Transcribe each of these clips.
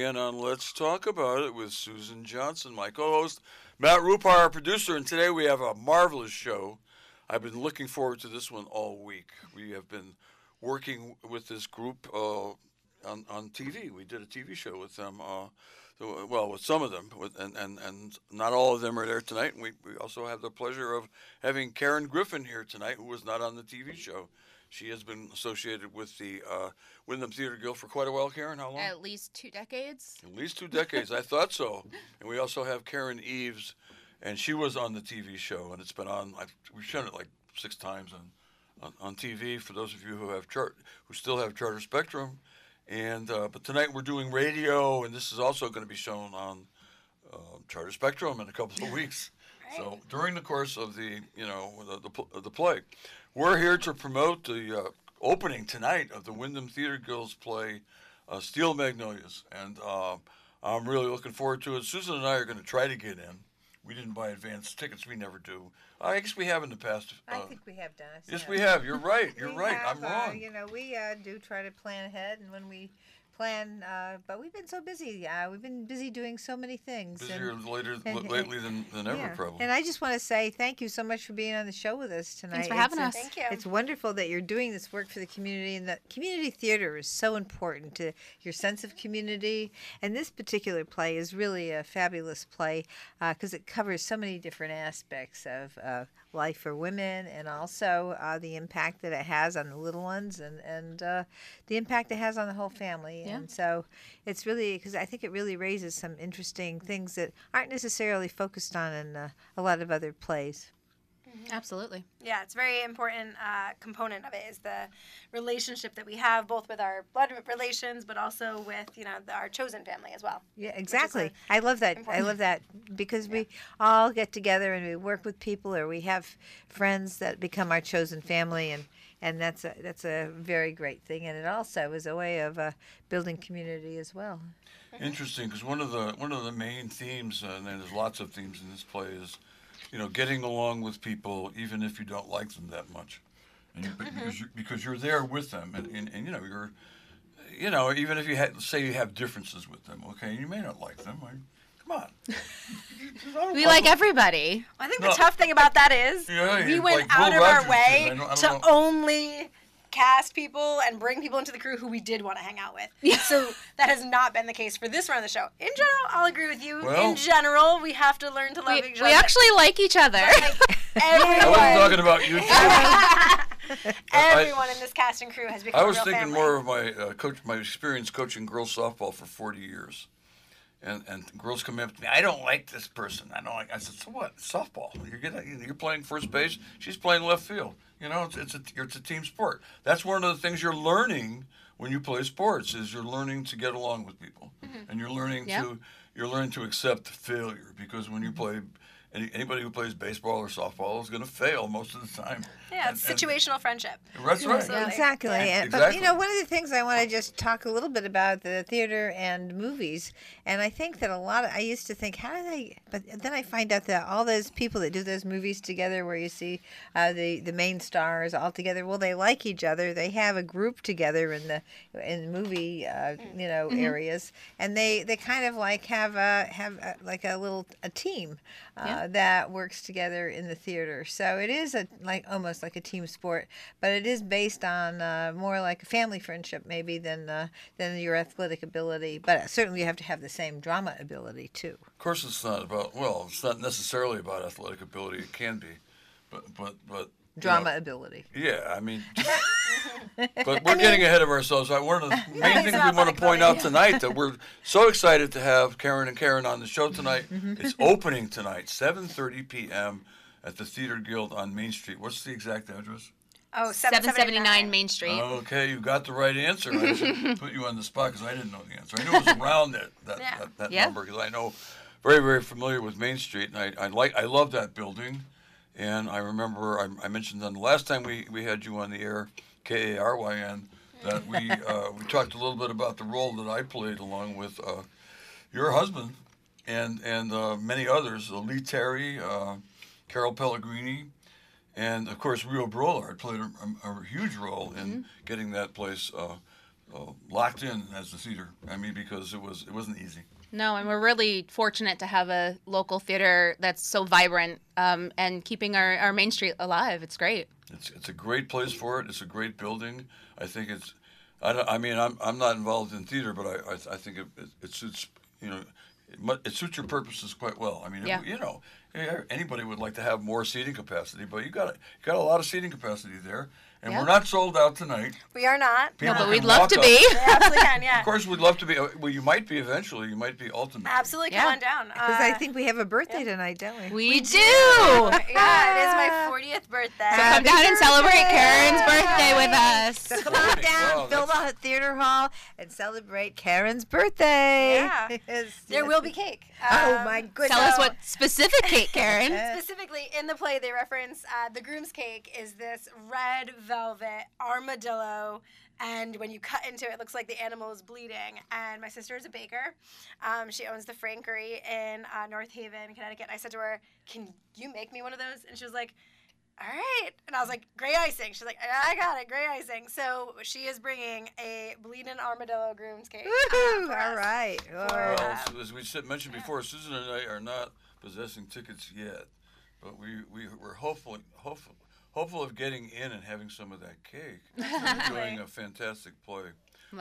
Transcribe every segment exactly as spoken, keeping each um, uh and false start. And on Let's Talk About It with Susan Johnson, my co-host, Matt Rupar, our producer, and today we have a marvelous show. I've been looking forward to this one all week. We have been working with this group uh, on, on T V. We did a T V show with them, uh, so, well, with some of them, with, and, and, and not all of them are there tonight. And we, we also have the pleasure of having Karen Griffin here tonight, who was not on the T V show. She has been associated with the uh, Wyndham Theater Guild for quite a while. Karen, how long? At least two decades. At least two decades. I thought so. And we also have Karyn Eves, and she was on the T V show, and it's been on. I've, we've shown it like six times on, on, on T V. For those of you who have chart, who still have Charter Spectrum, and uh, but tonight we're doing radio, and this is also going to be shown on uh, Charter Spectrum in a couple of weeks. So during the course of the, you know, the the, the play, we're here to promote the uh, opening tonight of the Wyndham Theater Guild's play, uh, Steel Magnolias, and uh, I'm really looking forward to it. Susan and I are going to try to get in. We didn't buy advance tickets. We never do. I guess we have in the past. Uh, I think we have done. Yes, yeah. We have. You're right. You're right. Have, I'm wrong. Uh, you know, we uh, do try to plan ahead, and when we. Plan, uh, but we've been so busy. Uh, we've been busy doing so many things. Busier and, later, and, and, lately than, than yeah. ever, probably. And I just want to say thank you so much for being on the show with us tonight. Thanks for having it's, us. Thank you. It's wonderful that you're doing this work for the community, and the community theater is so important to your sense of community. And this particular play is really a fabulous play because uh, it covers so many different aspects of uh, life for women, and also uh, the impact that it has on the little ones, and, and uh, the impact it has on the whole family. Yeah. And so it's really, because I think it really raises some interesting things that aren't necessarily focused on in uh, a lot of other plays. Mm-hmm. Absolutely. Yeah, it's a very important uh, component of it is the relationship that we have both with our blood relations, but also with, you know, the, our chosen family as well. Yeah, exactly. I love that. Important. I love that because yeah. we all get together and we work with people, or we have friends that become our chosen family, and and that's a, that's a very great thing. And it also is a way of uh, building community as well. Interesting, because one of the one of the main themes, uh, and there's lots of themes in this play, is, you know, getting along with people even if you don't like them that much, and you, because, you're, because you're there with them, and, and, and you know you're, you know even if you ha say you have differences with them, okay, you may not like them. Like, come on, we like them. Everybody. I think no. the tough thing about that is yeah, we went like out Will of Rogers our way I don't, I don't to know. only cast people and bring people into the crew who we did want to hang out with. Yeah. So that has not been the case for this run of the show. In general, I'll agree with you. Well, in general, we have to learn to love we, each other. We actually like each other. Like everyone. I wasn't talking about you two. Everyone I, in this cast and crew has become a real family. I was thinking more of my uh, coach, my experience coaching girls softball for forty years. And and girls come up to me. I don't like this person. I don't like. I said, so what? Softball. You're getting. You're playing first base. She's playing left field. You know, it's it's a it's a team sport. That's one of the things you're learning when you play sports is you're learning to get along with people, mm-hmm. and you're learning yeah. to you're learning to accept failure, because when you play. Any, anybody who plays baseball or softball is going to fail most of the time. Yeah, it's and, situational and, friendship. That's right. Absolutely. Exactly. And, exactly. But, you know, one of the things I want to just talk a little bit about the theater and movies, and I think that a lot of, I used to think, how do they, but then I find out that all those people that do those movies together where you see uh, the, the main stars all together, well, they like each other. They have a group together in the in movie, uh, you know, mm-hmm. areas, and they, they kind of like have a, have a, like a little, a team. Uh, yeah. That works together in the theater, so it is a like almost like a team sport, but it is based on uh, more like a family friendship maybe than uh, than your athletic ability. But certainly you have to have the same drama ability too. Of course, it's not about well, it's not necessarily about athletic ability. It can be, but but but drama you know, ability. Yeah, I mean, just, but we're I getting mean, ahead of ourselves. One of the main things we want to point out tonight that we're so excited to have Karen and Karen on the show tonight. It's opening tonight, seven thirty p m at the Theater Guild on Main Street. What's the exact address? Oh, seven seventy-nine Main Street. Okay, you got the right answer. I should put you on the spot because I didn't know the answer. I knew it was around that that, yeah. that, that yeah. number because I know very very familiar with Main Street, and I I like I love that building. And I remember I, I mentioned on the last time we, we had you on the air, K A R Y N, that we uh, we talked a little bit about the role that I played along with uh, your husband and and uh, many others, uh, Lee Terry, uh, Carol Pellegrini, and of course Rio Brolard played a, a, a huge role in mm-hmm. getting that place uh, uh, locked in as the theater. I mean, because it was it wasn't easy. No, and we're really fortunate to have a local theater that's so vibrant um, and keeping our, our Main Street alive. It's great. It's it's a great place for it. It's a great building. I think it's. I, don't, I mean, I'm I'm not involved in theater, but I I, I think it, it it suits you know it, it suits your purposes quite well. I mean, yeah. it, you know, anybody would like to have more seating capacity, but you got you got a lot of seating capacity there. And yeah. we're not sold out tonight. We are not. People no, but we'd love to up. be. We absolutely can, yeah. Of course, we'd love to be. Well, you might be eventually. You might be ultimately. Absolutely, yeah. Come on down. Because uh, I think we have a birthday yeah. tonight, don't we? We, we do. do. Yeah, it is my fortieth birthday. So Happy come down birthday. and celebrate Karen's birthday with us. So come on down, wow, fill the theater hall, and celebrate Karen's birthday. Yeah. yes. There will be cake. Um, oh, my goodness. Tell so. us what specific cake, Karen. yes. Specifically, in the play, they reference uh, the groom's cake is this red velvet armadillo, and when you cut into it, it looks like the animal is bleeding. And my sister is a baker. Um, she owns the Frankery in uh, North Haven, Connecticut. And I said to her, "Can you make me one of those?" And she was like, "All right." And I was like, "Gray icing." She's like, "I got it, gray icing." So she is bringing a bleeding armadillo groom's cake. Woohoo! All right. Well, well, as we mentioned before, Susan and I are not possessing tickets yet, but we we we're hopefully hopeful. Hopeful of getting in and having some of that cake. We're doing a fantastic play.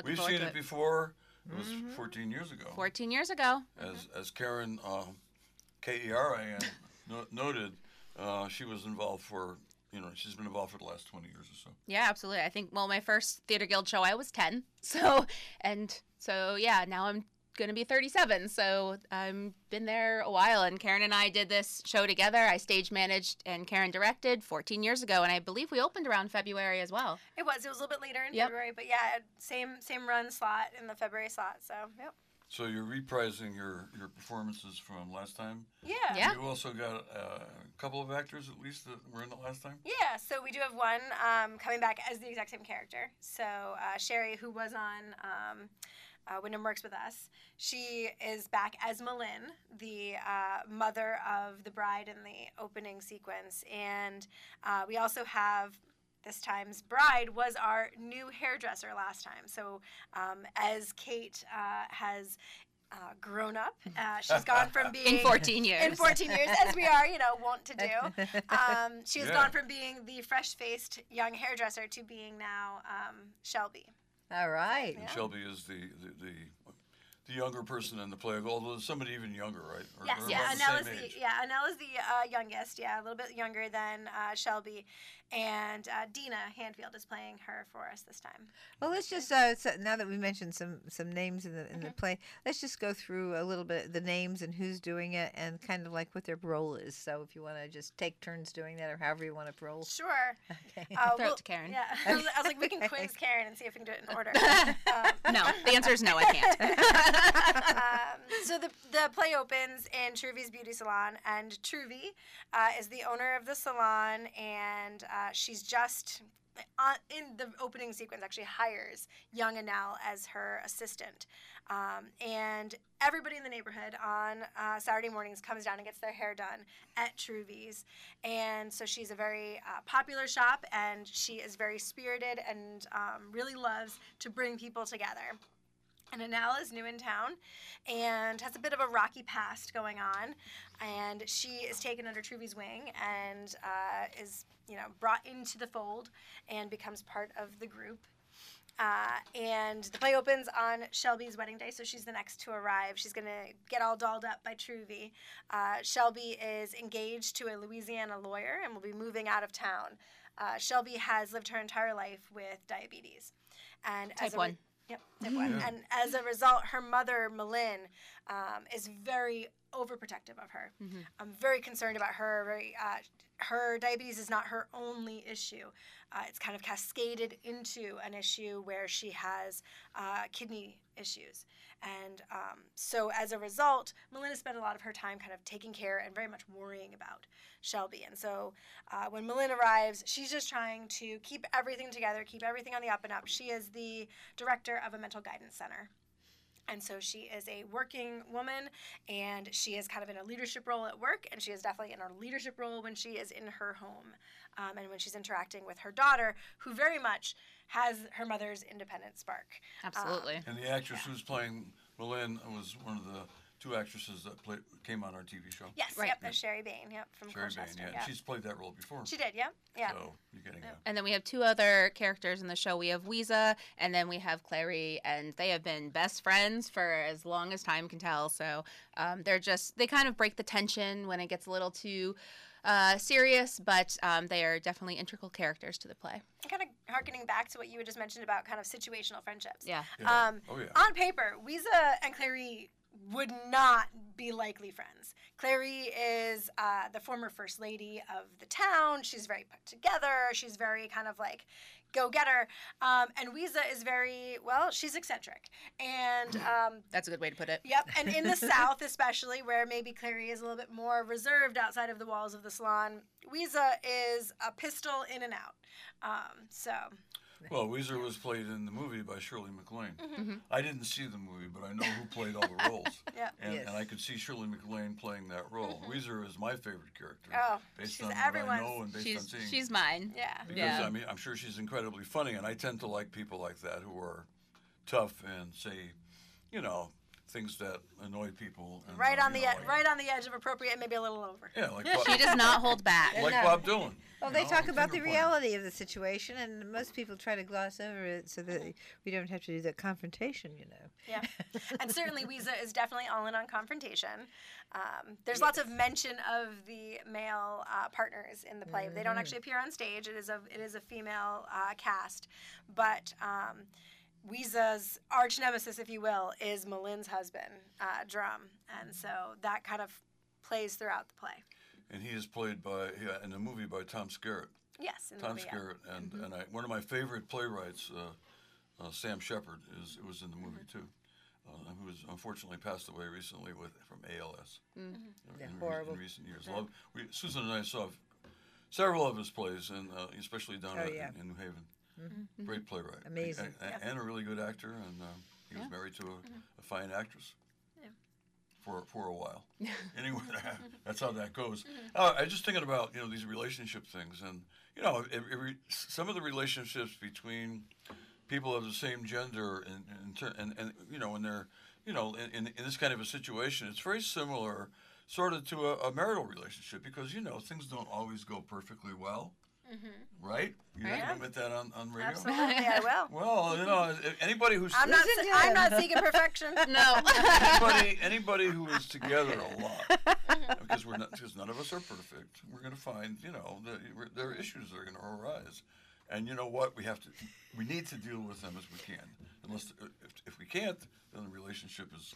We've seen it, it before. It mm-hmm. was fourteen years ago. fourteen years ago. As mm-hmm. as Karen, uh, K E R I N, no, noted, uh, she was involved for, you know, she's been involved for the last twenty years or so. Yeah, absolutely. I think, well, my first Theater Guild show, I was ten. So, and so, yeah, now I'm going to be thirty-seven. So I've um, been there a while, and Karen and I did this show together. I stage managed and Karen directed fourteen years ago, and I believe we opened around February as well. It was. It was a little bit later in yep. February, but yeah, same same run slot in the February slot. So, yep. So you're reprising your, your performances from last time? Yeah. yeah. You also got uh, a couple of actors, at least, that were in the last time? Yeah. So we do have one um, coming back as the exact same character. So uh, Sherry, who was on... Um, Uh, Wyndham works with us. She is back as Malin, the uh, mother of the bride in the opening sequence. And uh, we also have this time's bride was our new hairdresser last time. So um, as Kate uh, has Uh, grown up. Uh, she's gone from being... In fourteen years. In fourteen years, as we are, you know, wont to do. Um, she's yeah. gone from being the fresh-faced young hairdresser to being now um, Shelby. All right. And yeah. Shelby is the, the, the the younger person in the play, although somebody even younger, right? Or, yes, or yeah. Anel is the, yeah, Anel is the uh, youngest, yeah, a little bit younger than uh, Shelby. And uh, Dina Handfield is playing her for us this time. Well, let's just, uh, so now that we mentioned some, some names in the in okay. the play, let's just go through a little bit the names and who's doing it and kind of like what their role is. So if you want to just take turns doing that or however you want to roll. Sure. Okay. Uh, Throw well, it to Karen. Yeah. Okay. I, was, I was like, we can quiz Karen and see if we can do it in order. um, no, the answer is no, I can't. um, so the, the play opens in Truvy's Beauty Salon, and Truvy uh, is the owner of the salon, and uh, Uh, she's just, uh, in the opening sequence, actually hires young Anel as her assistant. Um, and everybody in the neighborhood on uh, Saturday mornings comes down and gets their hair done at Truvy's. And so she's a very uh, popular shop, and she is very spirited and um, really loves to bring people together. And Anel is new in town and has a bit of a rocky past going on. And she is taken under Truvy's wing and uh, is, you know, brought into the fold and becomes part of the group. Uh, and the play opens on Shelby's wedding day, so she's the next to arrive. She's going to get all dolled up by Truvy. Uh, Shelby is engaged to a Louisiana lawyer and will be moving out of town. Uh, Shelby has lived her entire life with diabetes. And Type as a, one. Yep, type one. Yeah. And as a result, her mother, Malin, um, is very overprotective of her. Mm-hmm. I'm very concerned about her. Very, uh, her diabetes is not her only issue. Uh, it's kind of cascaded into an issue where she has uh, kidney issues. And um, so as a result, Malin has spent a lot of her time kind of taking care and very much worrying about Shelby. And so uh, when Malin arrives, she's just trying to keep everything together, keep everything on the up and up. She is the director of a mental guidance center. And so she is a working woman, and she is kind of in a leadership role at work, and she is definitely in a leadership role when she is in her home, um, and when she's interacting with her daughter, who very much has her mother's independent spark. Absolutely. Um, and the actress yeah. who's playing Malin was one of the two actresses that played, came on our T V show. Yes, right. Yep, yeah. Sherry Bain, yep, from Sherry Bain, yeah. yeah. She's played that role before. She did, yeah. yeah. So you're getting yeah. that. And then we have two other characters in the show. We have Ouiza, and then we have Clary, and they have been best friends for as long as time can tell. So um, they're just, they kind of break the tension when it gets a little too uh, serious, but um, they are definitely integral characters to the play. And kind of harkening back to what you had just mentioned about kind of situational friendships. Yeah. yeah. Um, oh, yeah. On paper, Ouiza and Clary would not be likely friends. Clary is uh, the former first lady of the town. She's very put together. She's very kind of like go-getter. Um, and Ouiza is very, well, she's eccentric. And um, that's a good way to put it. Yep. And in the South, especially, where maybe Clary is a little bit more reserved outside of the walls of the salon, Ouiza is a pistol in and out. Um, so... Well, Ouiza was played in the movie by Shirley MacLaine. Mm-hmm. Mm-hmm. I didn't see the movie, but I know who played all the roles. yep. and, yes. and I could see Shirley MacLaine playing that role. Mm-hmm. Ouiza is my favorite character. Oh, based she's on everyone's. What I know and based she's, on seeing. She's mine. Yeah. Because yeah. I mean, I'm sure she's incredibly funny, and I tend to like people like that who are tough and say, you know, things that annoy people. And, right uh, on the know, e like, right on the edge of appropriate, and maybe a little over. Yeah, like Bob, she does not hold back. Like no. Bob Dylan. Well, they know, talk about the reality of the situation, and most people try to gloss over it so that we don't have to do that confrontation, you know. Yeah, and certainly Ouiza is definitely all in on confrontation. Um, there's yes. lots of mention of the male uh, partners in the play. Mm-hmm. They don't actually appear on stage. It is a it is a female uh, cast, but. Um, Ouiza's arch nemesis, if you will, is Malin's husband, uh, Drum, and so that kind of plays throughout the play. And he is played by yeah, in the movie by Tom Skerritt. Yes, in Tom the movie, Skerritt, yeah. and mm-hmm. and I, one of my favorite playwrights, uh, uh, Sam Shepard, is was in the movie mm-hmm. too, uh, who has unfortunately passed away recently with from A L S. Mm-hmm. in, yeah, in, horrible. in recent years. Yeah. We, Susan and I saw several of his plays, and uh, especially down oh, at, yeah. in, in New Haven. Mm-hmm. Great playwright. Amazing. A, a, yeah. And a really good actor, and um, he yeah. was married to a, mm-hmm. a fine actress yeah. for, for a while. Anyway, that's how that goes. Mm-hmm. uh, I was just thinking about, you know, these relationship things, and, you know, it, it, some of the relationships between people of the same gender and, and, and, and you know, when they're, you know, in, in this kind of a situation, it's very similar sort of to a, a marital relationship because, you know, things don't always go perfectly well. Mm-hmm. Right? You're not going to admit that on, on radio? Absolutely, I will. Well, you know, anybody who's... I'm not, se I'm not seeking perfection. No. anybody, anybody who is together a lot, because we're not, because none of us are perfect, we're going to find, you know, the, there are issues that are going to arise. And you know what? We have to, we need to deal with them as we can. Unless, if, if we can't, then the relationship is...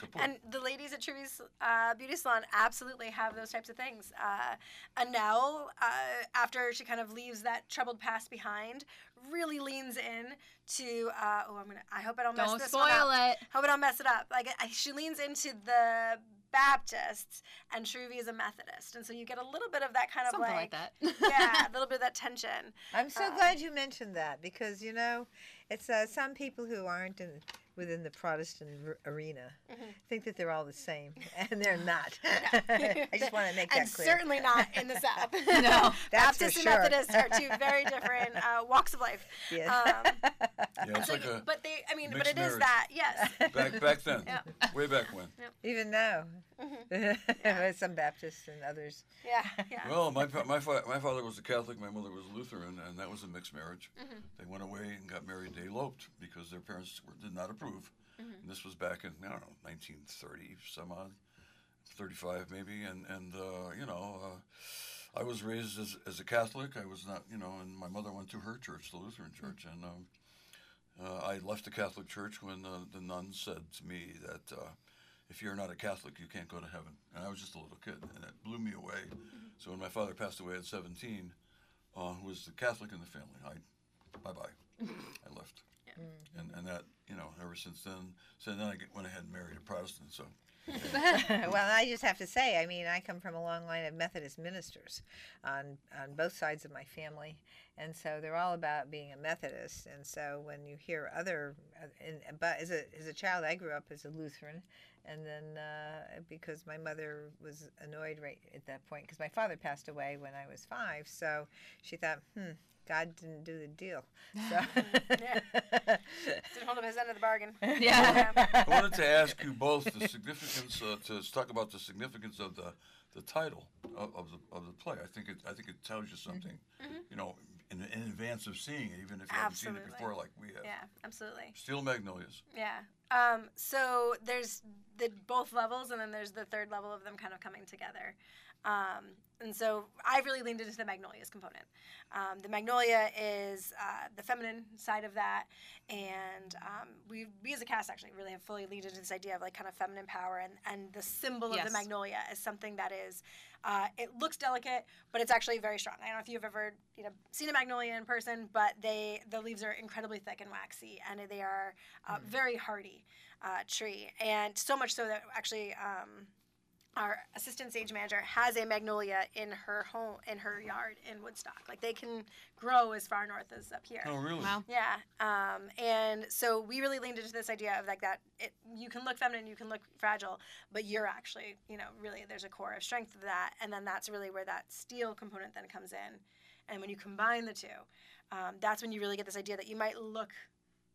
Kaput. And the ladies at Trudy's uh, Beauty Salon absolutely have those types of things. Uh, Annelle, uh, after she kind of leaves that troubled past behind, really leans in to. Uh, oh, I'm gonna. I hope I don't, don't mess this one up. Don't spoil it. Hope I don't mess it up. Like I, she leans into the Baptists, and Truvy is a Methodist, and so you get a little bit of that kind of something like, like that. yeah, a little bit of that tension. I'm so um, glad you mentioned that because you know, it's uh, some people who aren't in. Within the Protestant arena, mm-hmm. think that they're all the same, and they're not. No. I just want to make that and clear. And certainly not in the South. No, that's Baptist for sure. and Methodist are two very different uh, walks of life. Yes. Um, yeah, so like you, but they, I mean, but it marriage. Is that, yes. Back back then, yeah. way back when. Yeah. Even now, mm-hmm. yeah. some Baptists and others. Yeah. yeah. Well, my my fa my father was a Catholic, my mother was Lutheran, and that was a mixed marriage. Mm-hmm. They went away and got married. They eloped because their parents were, did not approve. Mm-hmm. And this was back in, I don't know, nineteen thirty, some odd, thirty-five maybe. And, and uh, you know, uh, I was raised as, as a Catholic. I was not, you know, and my mother went to her church, the Lutheran church. And um, uh, I left the Catholic church when uh, the nuns said to me that uh, if you're not a Catholic, you can't go to heaven. And I was just a little kid, and it blew me away. Mm-hmm. So when my father passed away at seventeen, uh, who was the Catholic in the family, I, bye-bye, I left. Mm-hmm. And and that, you know, ever since then, so then I went ahead and married a Protestant, so. Yeah. Well, I just have to say, I mean, I come from a long line of Methodist ministers on, on both sides of my family, And so they're all about being a Methodist. And so when you hear other, and, but as a, as a child, I grew up as a Lutheran. And then uh, because my mother was annoyed right at that point, because my father passed away when I was five. So she thought, hmm, God didn't do the deal. So yeah. Didn't hold up his end of the bargain. Yeah. I wanted to ask you both the significance, uh, to talk about the significance of the, the title of, of the of the play. I think it I think it tells you something, mm-hmm. you know, in, in advance of seeing it, even if you absolutely. haven't seen it before, like we have. Yeah, absolutely. Steel Magnolias. Yeah. Um, so there's the both levels, and then there's the third level of them kind of coming together. Um, and so I really leaned into the Magnolias component. Um, the Magnolia is uh, the feminine side of that. And um, we, we as a cast actually really have fully leaned into this idea of like kind of feminine power. And, and the symbol yes. of the Magnolia is something that is, uh, it looks delicate, but it's actually very strong. I don't know if you've ever you know seen a Magnolia in person, but they the leaves are incredibly thick and waxy, and they are uh, mm. very hardy uh, tree. And so much so that actually... Um, Our assistant stage manager has a magnolia in her home, in her yard in Woodstock. Like they can grow as far north as up here. Oh, really? Wow. Yeah. Um, and so we really leaned into this idea of like that. It, you can look feminine, you can look fragile, but you're actually, you know, really there's a core of strength of that. And then that's really where that steel component then comes in. And when you combine the two, um, that's when you really get this idea that you might look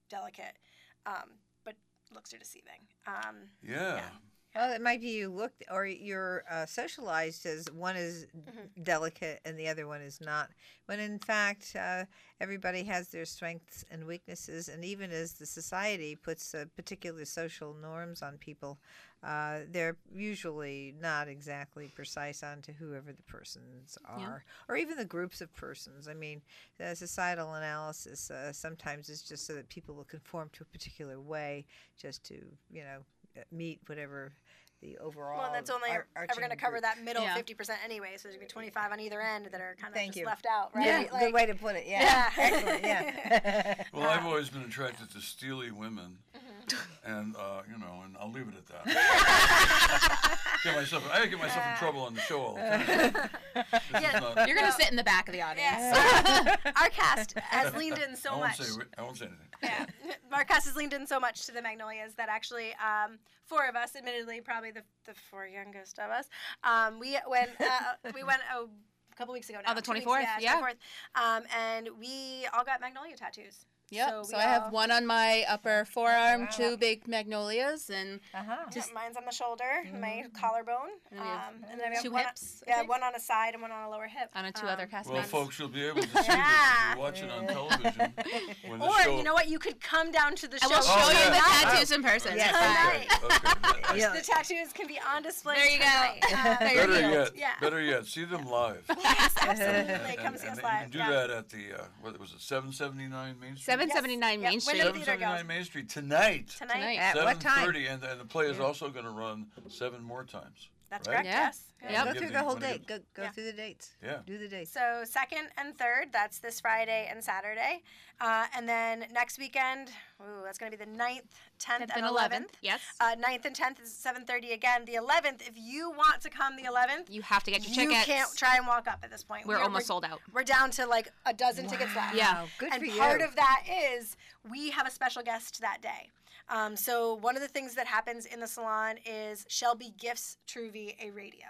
delicate, um, but looks are deceiving. Um, yeah. yeah. Well, it might be you look, or you're uh, socialized as one is mm-hmm. delicate and the other one is not. When in fact, uh, everybody has their strengths and weaknesses, and even as the society puts uh, particular social norms on people, uh, they're usually not exactly precise onto whoever the persons are, yeah. or even the groups of persons. I mean, the societal analysis uh, sometimes is just so that people will conform to a particular way, just to you know. meet whatever the overall. Well, and that's only ar- ever going to cover that middle yeah. fifty percent anyway, so there's going to be twenty-five on either end that are kind of Thank just you. left out, right? Yeah, like, good way to put it, yeah. yeah. Excellent, yeah. Well, I've always been attracted to steely women, mm-hmm. and, uh, you know, and I'll leave it at that. get myself, I get myself in trouble on the show all the time. Yeah, not, you're going to no. sit in the back of the audience. Yeah. Our cast has leaned in so I won't much. Say, I won't say anything. Yeah. Our cast has leaned in so much to the Magnolias that actually um, four of us, admittedly probably the, the four youngest of us, um, we went uh, we went a couple weeks ago now. Oh, the twenty-fourth? Weeks, yeah. twenty-fourth. Um, and we all got Magnolia tattoos. Yep. So, so I have one on my upper forearm, wow. two big magnolias, and uh-huh. just yeah, mine's on the shoulder, mm-hmm. my collarbone, and um, and then I have two one hips. On, yeah, one on a side and one on a lower hip. On a two um, other cast. Well, members. Folks, you'll be able to see yeah. this if you watch it on television. When the or show... you know what? You could come down to the show. I will show oh, you yeah. the tattoos oh. in person. Yes. Okay. Okay. Okay. Okay. Yeah. The tattoos can be on display. There you go. Um, better yet, yeah. better yet, see them live. Yes, absolutely. Come see us live. You can do that at the what was it, seven seventy-nine Main Street. seven seventy-nine yes. Main Street. seven seventy-nine Main Street tonight. Tonight. tonight. At what time? seven thirty, and, and the play is yeah. also going to run seven more times. That's right? correct. Yes. Yeah. Yep. Go through the whole date. Go, go yeah. through the dates. Yeah. Do the dates. So second and third, that's this Friday and Saturday, uh, and then next weekend, ooh, that's going to be the ninth, tenth, and eleventh. Yes. Uh, ninth and tenth is seven thirty again. The eleventh, if you want to come, the eleventh, you have to get your tickets. You can't try and walk up at this point. We're, we're almost we're, sold out. We're down to like a dozen wow. tickets left. Yeah. Good and for you. And part of that is we have a special guest that day. Um, so one of the things that happens in the salon is Shelby gifts Truvy a radio.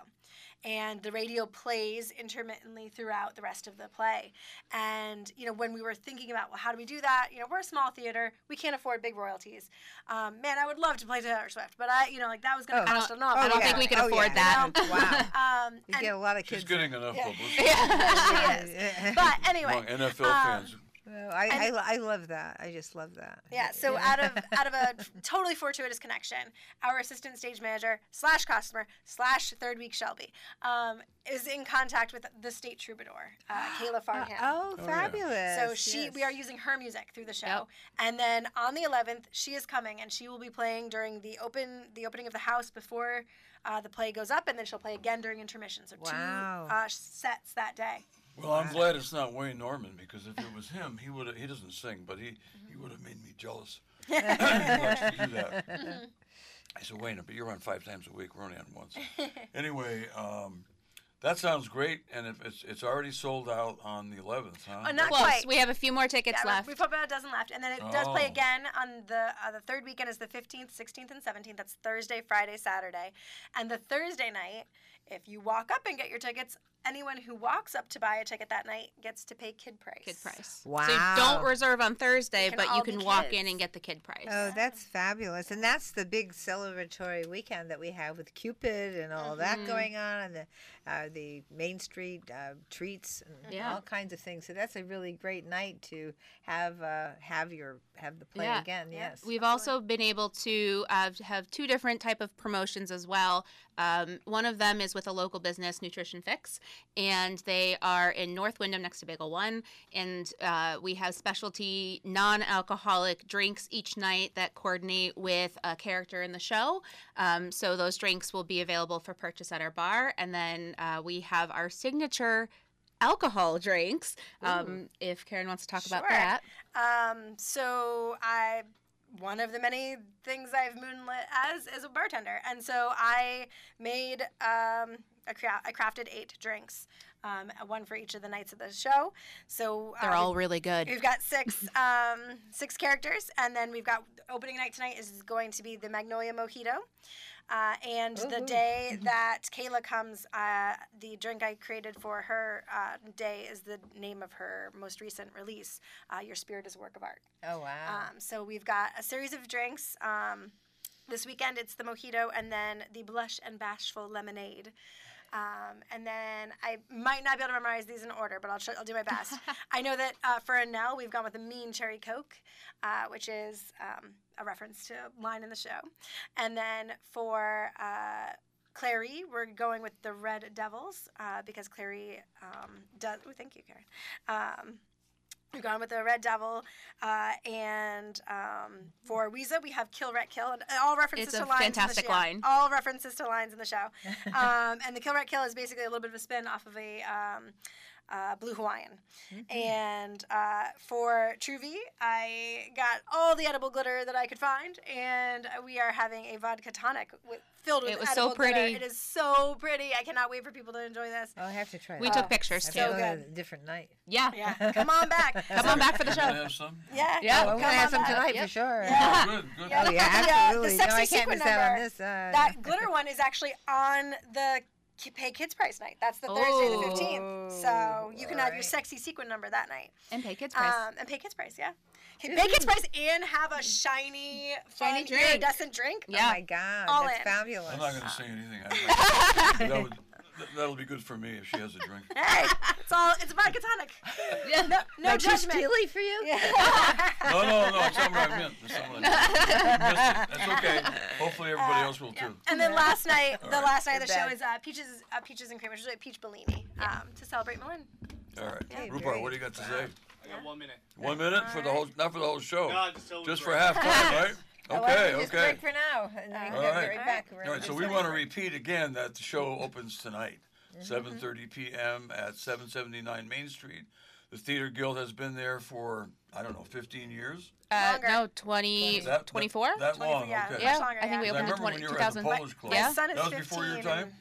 And the radio plays intermittently throughout the rest of the play. And, you know, when we were thinking about, well, how do we do that? You know, we're a small theater. We can't afford big royalties. Um, man, I would love to play Taylor Swift, but I, you know, like that was going to oh, cost enough. I don't, I don't yeah. think we could oh, afford yeah. that. You know? Wow. Um, you get a lot of kids. She's getting enough yeah. publicity. Yeah. She is. But anyway. Among N F L um, fans. Well, I, and, I I love that. I just love that. Yeah. So yeah. out of out of a totally fortuitous connection, our assistant stage manager slash customer slash third week Shelby um, is in contact with the state troubadour, uh, Kayla Farnham. Oh, oh, fabulous! Yeah. So she yes. we are using her music through the show, yep. and then on the eleventh she is coming and she will be playing during the open the opening of the house before uh, the play goes up, and then she'll play again during intermission. So wow. two uh, sets that day. Well, I'm glad it's not Wayne Norman, because if it was him, he would he doesn't sing, but he, he would have made me jealous. He likes to do that. Mm-hmm. I said, Wayne, but you're on five times a week. We're only on once. Anyway, um, That sounds great, and if it's it's already sold out on the eleventh, huh? Oh, not Close. Quite. We have a few more tickets yeah, left. We've got about a dozen left, and then it oh. does play again on the uh, the third weekend is the fifteenth, sixteenth, and seventeenth. That's Thursday, Friday, Saturday, and the Thursday night, if you walk up and get your tickets, anyone who walks up to buy a ticket that night gets to pay kid price. Kid price. Wow. So you don't reserve on Thursday, but you can walk kids. in and get the kid price. Oh, that's fabulous. And that's the big celebratory weekend that we have with Cupid and all mm-hmm. that going on, and the uh, the Main Street uh, treats and yeah. all kinds of things. So that's a really great night to have uh, have your have the play yeah. again. Yeah. Yes. We've Absolutely. also been able to uh, have two different type of promotions as well. Um, one of them is with a local business, Nutrition Fix. And they are in North Wyndham next to Bagel One. And uh, we have specialty non-alcoholic drinks each night that coordinate with a character in the show. Um, so those drinks will be available for purchase at our bar. And then uh, we have our signature alcohol drinks, um, if Karen wants to talk sure. about that. Um, so I... One of the many things I've moonlit as is a bartender. And so I made, um, a cra- I crafted eight drinks, um, one for each of the nights of the show. So They're um, all really good. We've got six um, six characters. And then we've got opening night tonight is going to be the Magnolia Mojito. Uh, and Ooh. the day that Kayla comes, uh, the drink I created for her uh, day is the name of her most recent release, uh, Your Spirit is a Work of Art. Oh, wow. Um, so we've got a series of drinks. Um, this weekend it's the mojito and then the blush and bashful lemonade. Um, and then I might not be able to memorize these in order, but I'll tr- I'll do my best. I know that uh, for Annelle, we've gone with a mean cherry Coke, uh, which is um, a reference to a line in the show. And then for uh, Clary, we're going with the Red Devils uh, because Clary um, does – oh, thank you, Karen. Um, we've gone with the Red Devil. Uh, and um, for Weeza, we have Kill, Ret, Kill. And all references it's to lines in the show. It's a fantastic line. All references to lines in the show. Um, and the Kill, Ret, Kill is basically a little bit of a spin off of a um, uh, Blue Hawaiian. Mm-hmm. And uh, for Truvy, I got all the edible glitter that I could find. And we are having a vodka tonic with Filled with it was so pretty. Glitter. It is so pretty. I cannot wait for people to enjoy this. I'll have to try. We that. took pictures too. So good. A different night. Yeah, yeah. Come on back. Come on back for the show. Have some? Yeah, yeah. We're gonna have some tonight yep. for sure. Yeah, yeah. Good, good. Oh yeah, absolutely. The, uh, the no, I can't miss that on this. Uh, that glitter one is actually on the pay kids price night. That's the Thursday oh. the fifteenth. So you can right. have your sexy sequin number that night. And pay kids price. Um, and pay kids price. Yeah. Make its price and have a shiny, shiny drink. iridescent drink. Yeah. Oh my God, All that's in. fabulous. I'm not going to say anything. I that would, that'll be good for me if she has a drink. Hey, it's all it's vodka tonic. Yeah. No, no like judgment. Steely for you? Yeah. no, no, no. It's not what I meant. It's not what I meant. That's okay. Hopefully everybody uh, else will yeah. too. And then last night, all the right. last night of the show is uh, peaches, uh, peaches and cream, which is like peach Bellini yeah. um, to celebrate Malin. All right, yeah. Rupar, what do you got to say? I got one minute. One minute for the whole, not for the whole show. No, just, just for half time, right? Okay, well, okay. Just break for now, and then we can get right back. All right, all right so we want to repeat again that the show opens tonight, mm-hmm. seven thirty p.m. at seven seventy-nine Main Street. The Theater Guild has been there for, I don't know, fifteen years? Uh, no, twenty, twenty-four? That, that long, yeah. okay. Yeah, longer, I think yeah. we opened in twenty, two thousand. My, my son is fifteen. That was before your time?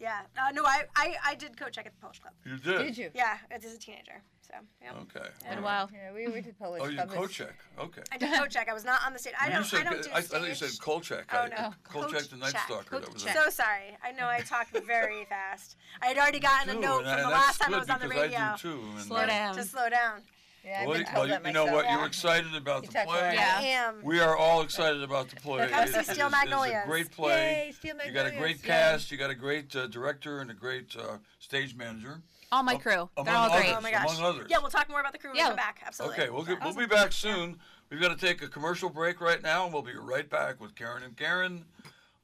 Yeah. Uh, no, I, I, I did Kolchak at the Polish Club. You did? Did you? Yeah, as a teenager. So, yeah. Okay. It's been a while. Yeah, we were to Polish Club. Oh, you did Kolchak. Okay. I did Kolchak. I was not on the stage. I don't, said, I don't do I, stage. I thought you said Kolchak. Oh, I, no. Kolchak the Night Stalker. That was so sorry. I know I talked very fast. I had already gotten a note and from and the last time I was on the radio. I do too, slow down. To slow down. Yeah, well, well you, you know what? Yeah. You're excited about you the play. Yeah. I am. We are all excited about the play. Come see Steel Magnolias. It's a great play. Yay, Steel Magnolias. You got a great cast. Yeah. You got a great uh, director and a great uh, stage manager. All my crew. Um, They're all others, great. Oh my gosh. Among others. Yeah, we'll talk more about the crew when yeah. we come back. Absolutely. Okay, we'll get, awesome. we'll be back soon. We've got to take a commercial break right now, and we'll be right back with Karen and Karen,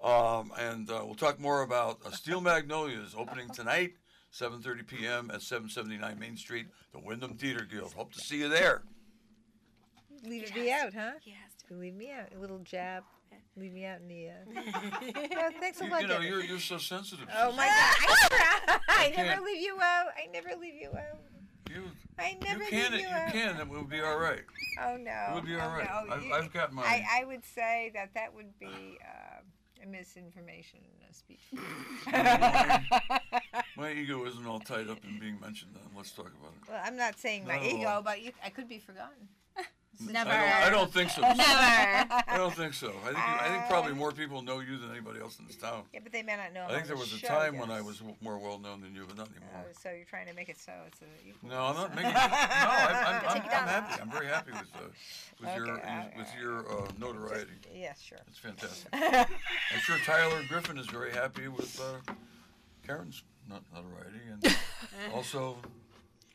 um, and uh, we'll talk more about uh, Steel Magnolias opening tonight. seven thirty p.m. at seven seventy-nine Main Street, the Wyndham Theater Guild. Hope to see you there. Leave yes. me out, huh? Yes. Leave me out. A little jab. Leave me out in the. Uh... yeah, thanks a lot. You know, you're you're so sensitive. Oh my God! I never, I never leave you out. I never leave you out. You. I never you can leave you it, out. You can. It would be all right. Oh no. It would be all oh, right. No. I've, I've got my. I, I would say that that would be. Uh, misinformation in a speech. My ego isn't all tied up in being mentioned. Then let's talk about it. Well, I'm not saying not my ego, all. But you, I could be forgotten. Never. I don't, I don't think so. Never. I don't think so. I think I think probably more people know you than anybody else in this town. Yeah, but they may not know. I think there was a time when I was more well known than you, but not anymore. Oh, so you're trying to make it so it's a. No, I'm not making it. No, I'm, I'm, I'm, I'm happy. I'm very happy with uh, with okay, your right, with right. your uh, notoriety. Yes, yeah, sure. It's fantastic. I'm sure Tyler Griffin is very happy with uh, Karen's notoriety, and also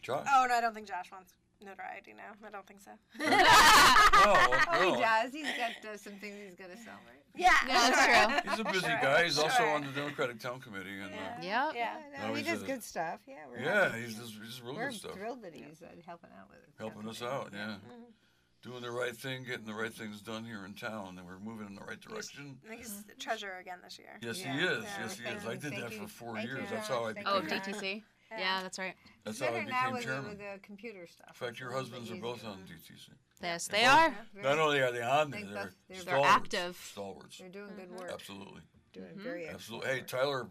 Josh. Oh no, I don't think Josh wants. Notoriety now. I don't think so. oh, no. Oh, he does. He's got uh, some things he's going to sell, right? Yeah. No, that's true. He's a busy sure. guy. He's sure. also on the Democratic Town Committee. And, uh, yeah. Yeah. No, no, he does a, good stuff. Yeah. We're yeah. He's, just, he's really we're good stuff. We're thrilled that he's uh, helping out with it. Helping us out, yeah. Mm-hmm. Doing the right thing, getting the right things done here in town, and we're moving in the right direction. I think he's mm-hmm. treasurer again this year. Yes, yeah. he is. Yeah. Yes, he thank is. You. I did thank that you. For four thank years. You. That's how I became. Oh, D T C. Yeah. yeah, that's right. That's better how I became now chairman. With the computer stuff. In fact, your husbands are both on D T C. Yes, they are. Not only are they on there, they're, they're, they're active. Stalwarts. They're doing good work. Absolutely. Doing mm-hmm. very absolutely. Hey, Tyler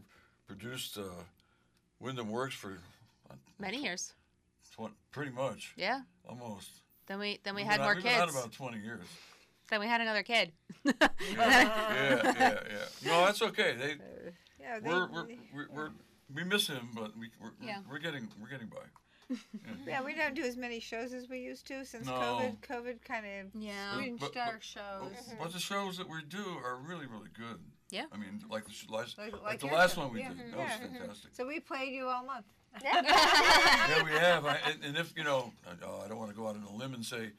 produced uh, Wyndham Works for uh, many years. Tw- pretty much. Yeah. Almost. Then we then we, we had more on, kids. We had about twenty years. Then we had another kid. yeah. yeah, yeah, yeah. No, that's okay. They. Uh, yeah, they, we're we're we're. we're We miss him, but we, we're, yeah. we're getting we're getting by. Yeah. yeah, we don't do as many shows as we used to since no. COVID. COVID kind of yeah. changed but, but, our shows. But, mm-hmm. but the shows that we do are really, really good. Yeah. I mean, like the last, like, like like the last one we yeah. did. Mm-hmm. That was yeah. fantastic. So we played you all month. yeah, yeah we have. I, and, and if, you know, I, I don't want to go out on a limb and say,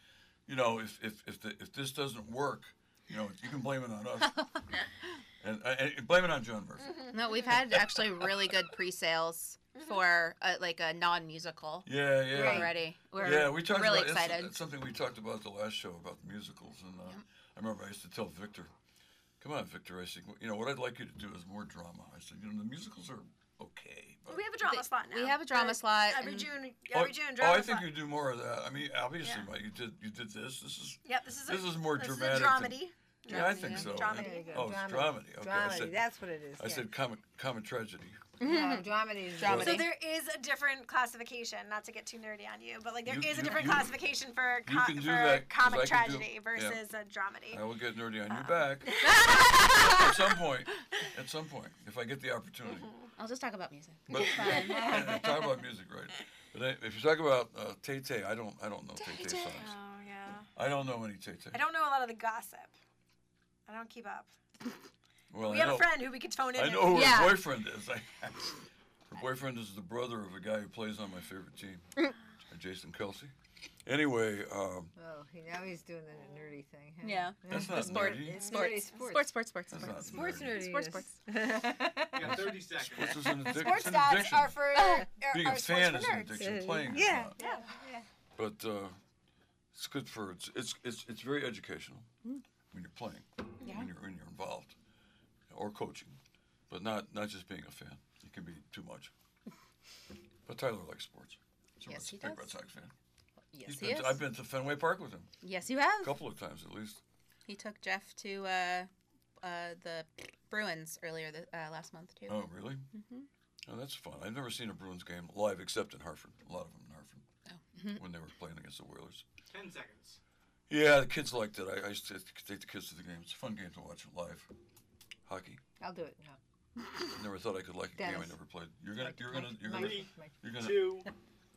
you know, if if if, the, if this doesn't work, you know, you can blame it on us. And, uh, and blame it on Joan Murphy. Mm-hmm. No, we've had actually really good pre-sales mm-hmm. for a, like a non-musical. Yeah, yeah. Already, we're yeah, we talked really about, excited. It's, it's something we talked about the last show about the musicals, and uh, yeah. I remember I used to tell Victor, "Come on, Victor," I said, "you know what I'd like you to do is more drama." I said, "You know, the musicals are okay." But we have a drama the, slot now. We have a drama uh, slot every June. Every oh, June. Drama oh, I think slot. You do more of that. I mean, obviously, yeah. Mike, you did you did this. This is yep. This is this a, is more this dramatic. Is a dramedy. Than, yeah, I think so. Dramedy. Oh, it's dramedy. Okay. Dramedy. Said, that's what it is. I yeah. said comic, comic tragedy. Mm-hmm. No, dramedy is dramedy. So there is a different classification, not to get too nerdy on you, but like there you, is a different you, classification for, com- for that, comic tragedy do, versus yeah. a dramedy. I will get nerdy on um. you back. at some point. At some point. If I get the opportunity. Mm-hmm. I'll just talk about music. But, yeah, talk about music, right. But I, if you talk about uh, Tay-Tay, I don't, I don't know Tay-Tay songs. Oh, yeah. I don't know any Tay-Tay. I don't know a lot of the gossip. I don't keep up. Well, we I have know. a friend who we could phone in. I know and, who yeah. her boyfriend is. I, her boyfriend is the brother of a guy who plays on my favorite team, Jason Kelsey. Anyway. Um, oh, he, now he's doing the nerdy thing. Huh? Yeah. That's not sport, nerdy. Sports. Sports, sports, sports, sports. That's sports. Not sports nerdy. Sports, sports. Yeah, thirty seconds. Sports is an addiction. Sports dogs are for uh, being are a fan is an addiction. Uh, Playing yeah, is not. Yeah, yeah. But uh, it's good for it's it's it's, it's very educational. Mm. When you're playing, yeah. when you're when you're involved, or coaching, but not not just being a fan. It can be too much. But Tyler likes sports. So yes, he does. He's a big Red Sox fan. Yes, He's he been is. To, I've been to Fenway Park with him. Yes, you have. A couple of times at least. He took Jeff to uh, uh, the Bruins earlier the, uh, last month too. Oh, really? Mm-hmm. Oh, that's fun. I've never seen a Bruins game live except in Hartford. A lot of them in Hartford. Oh. Mm-hmm. When they were playing against the Whalers. Ten seconds. Yeah, the kids liked it. I, I used to take the kids to the game. It's a fun game to watch live. Hockey. I'll do it. No. I never thought I could like a Dennis. Game I never played. You're gonna, you're gonna, you're gonna, Three, you're gonna. Two,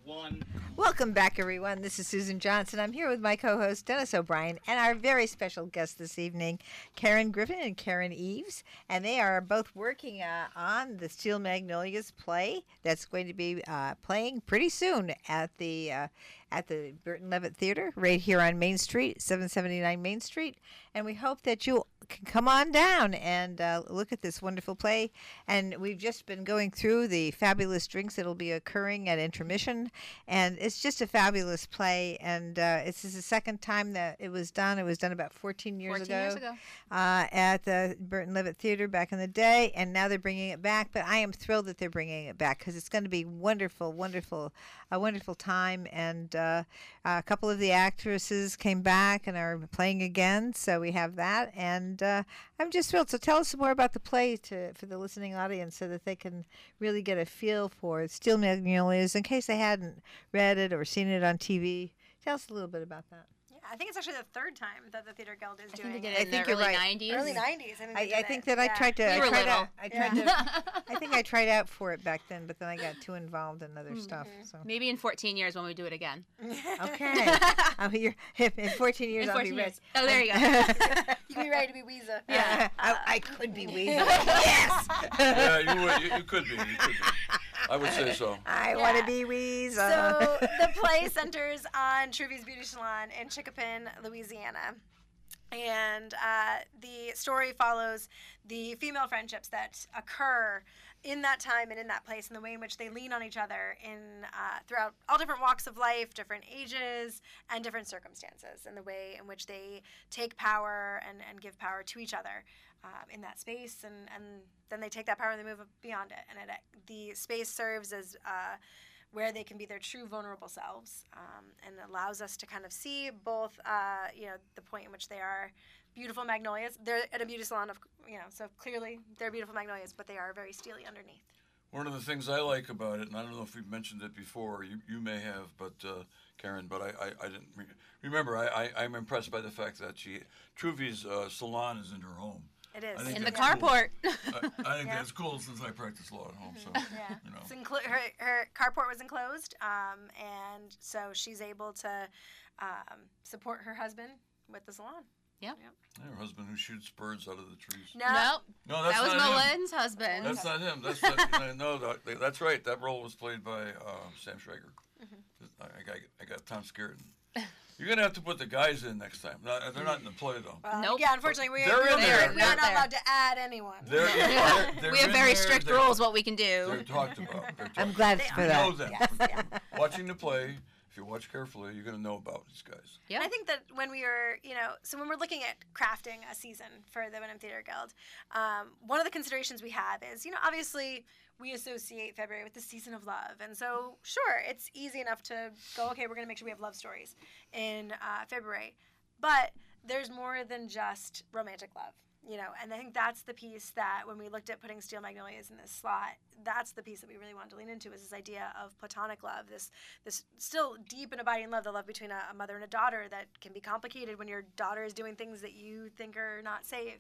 one. Welcome back, everyone. This is Susan Johnson. I'm here with my co-host Dennis O'Brien and our very special guest this evening, Karen Griffin and Karyn Eves, and they are both working uh, on the Steel Magnolias play that's going to be uh, playing pretty soon at the. Uh, at the Burton Levitt Theater right here on Main Street, seven seventy-nine Main Street. And we hope that you can come on down and uh, look at this wonderful play. And we've just been going through the fabulous drinks that will be occurring at intermission. And it's just a fabulous play. And uh, this is the second time that it was done. It was done about fourteen years fourteen ago. fourteen years ago. Uh, at the Burton Levitt Theater back in the day. And now they're bringing it back. But I am thrilled that they're bringing it back because it's going to be wonderful, wonderful, a wonderful time. And uh, uh, a couple of the actresses came back and are playing again, so we have that. And uh, I'm just thrilled. So tell us some more about the play to, for the listening audience so that they can really get a feel for Steel Magnolias in case they hadn't read it or seen it on T V. Tell us a little bit about that. I think it's actually the third time that the Theater Guild is doing it. I think you're right. I think you're right. Early nineties. I, I, I think that yeah. I tried to. We I were tried little. Out, I tried yeah. to. I think I tried out for it back then, but then I got too involved in other mm-hmm. stuff. So maybe in fourteen years when we do it again. Okay. I'll be your, in fourteen years in fourteen I'll be rich. Oh, there you go. You can be ready to be Weezer. Yeah, uh, I, I could be Weezer. Yes. Yeah, you, were, you, you could be. You could be. I would say so. I yeah. want to be Weezer. So the play centers on Truby's Beauty Salon in Chickapin, Louisiana. And uh, the story follows the female friendships that occur in that time and in that place and the way in which they lean on each other in uh, throughout all different walks of life, different ages, and different circumstances, and the way in which they take power and, and give power to each other um, in that space. And, and then they take that power and they move beyond it. And it, the space serves as uh, where they can be their true vulnerable selves, um, and allows us to kind of see both, uh, you know, the point in which they are beautiful magnolias. They're at a beauty salon, of, you know, so clearly they're beautiful magnolias, but they are very steely underneath. One of the things I like about it, and I don't know if we've mentioned it before, you, you may have, but uh, Karen, but I, I, I didn't re- remember. I, I, I'm impressed by the fact that she Truvy's uh, salon is in her home. It is. In the carport. Cool. I, I think yeah. that's cool since I practice law at home. So, yeah. you know. It's inclu- her, her carport was enclosed, um, and so she's able to um, support her husband with the salon. Yep. yep. Yeah, her husband who shoots birds out of the trees. No. Nope. No, that's that was Malin's husband. That's not him. That's not, no, that, that's right. That role was played by uh, Sam Shepard. Mm-hmm. I, I, got, I got Tom Skerritt. You're going to have to put the guys in next time. No, they're not in the play, though. Well, nope. Yeah, unfortunately, we, they're in there. There. we are not there. allowed to add anyone. They're, they're, they're we have very there. strict they're, rules what we can do. They're talked about. They're talked I'm glad about. for that. You know them. Yes. Yeah. Watching the play, if you watch carefully, you're going to know about these guys. Yeah. I think that when we are, you know, so when we're looking at crafting a season for the Wyndham Theater Guild, um, one of the considerations we have is, you know, obviously – we associate February with the season of love. And so, sure, it's easy enough to go, okay, we're going to make sure we have love stories in uh, February. But there's more than just romantic love, you know. And I think that's the piece that when we looked at putting Steel Magnolias in this slot, that's the piece that we really wanted to lean into, is this idea of platonic love, this this still deep and abiding love, the love between a, a mother and a daughter that can be complicated when your daughter is doing things that you think are not safe,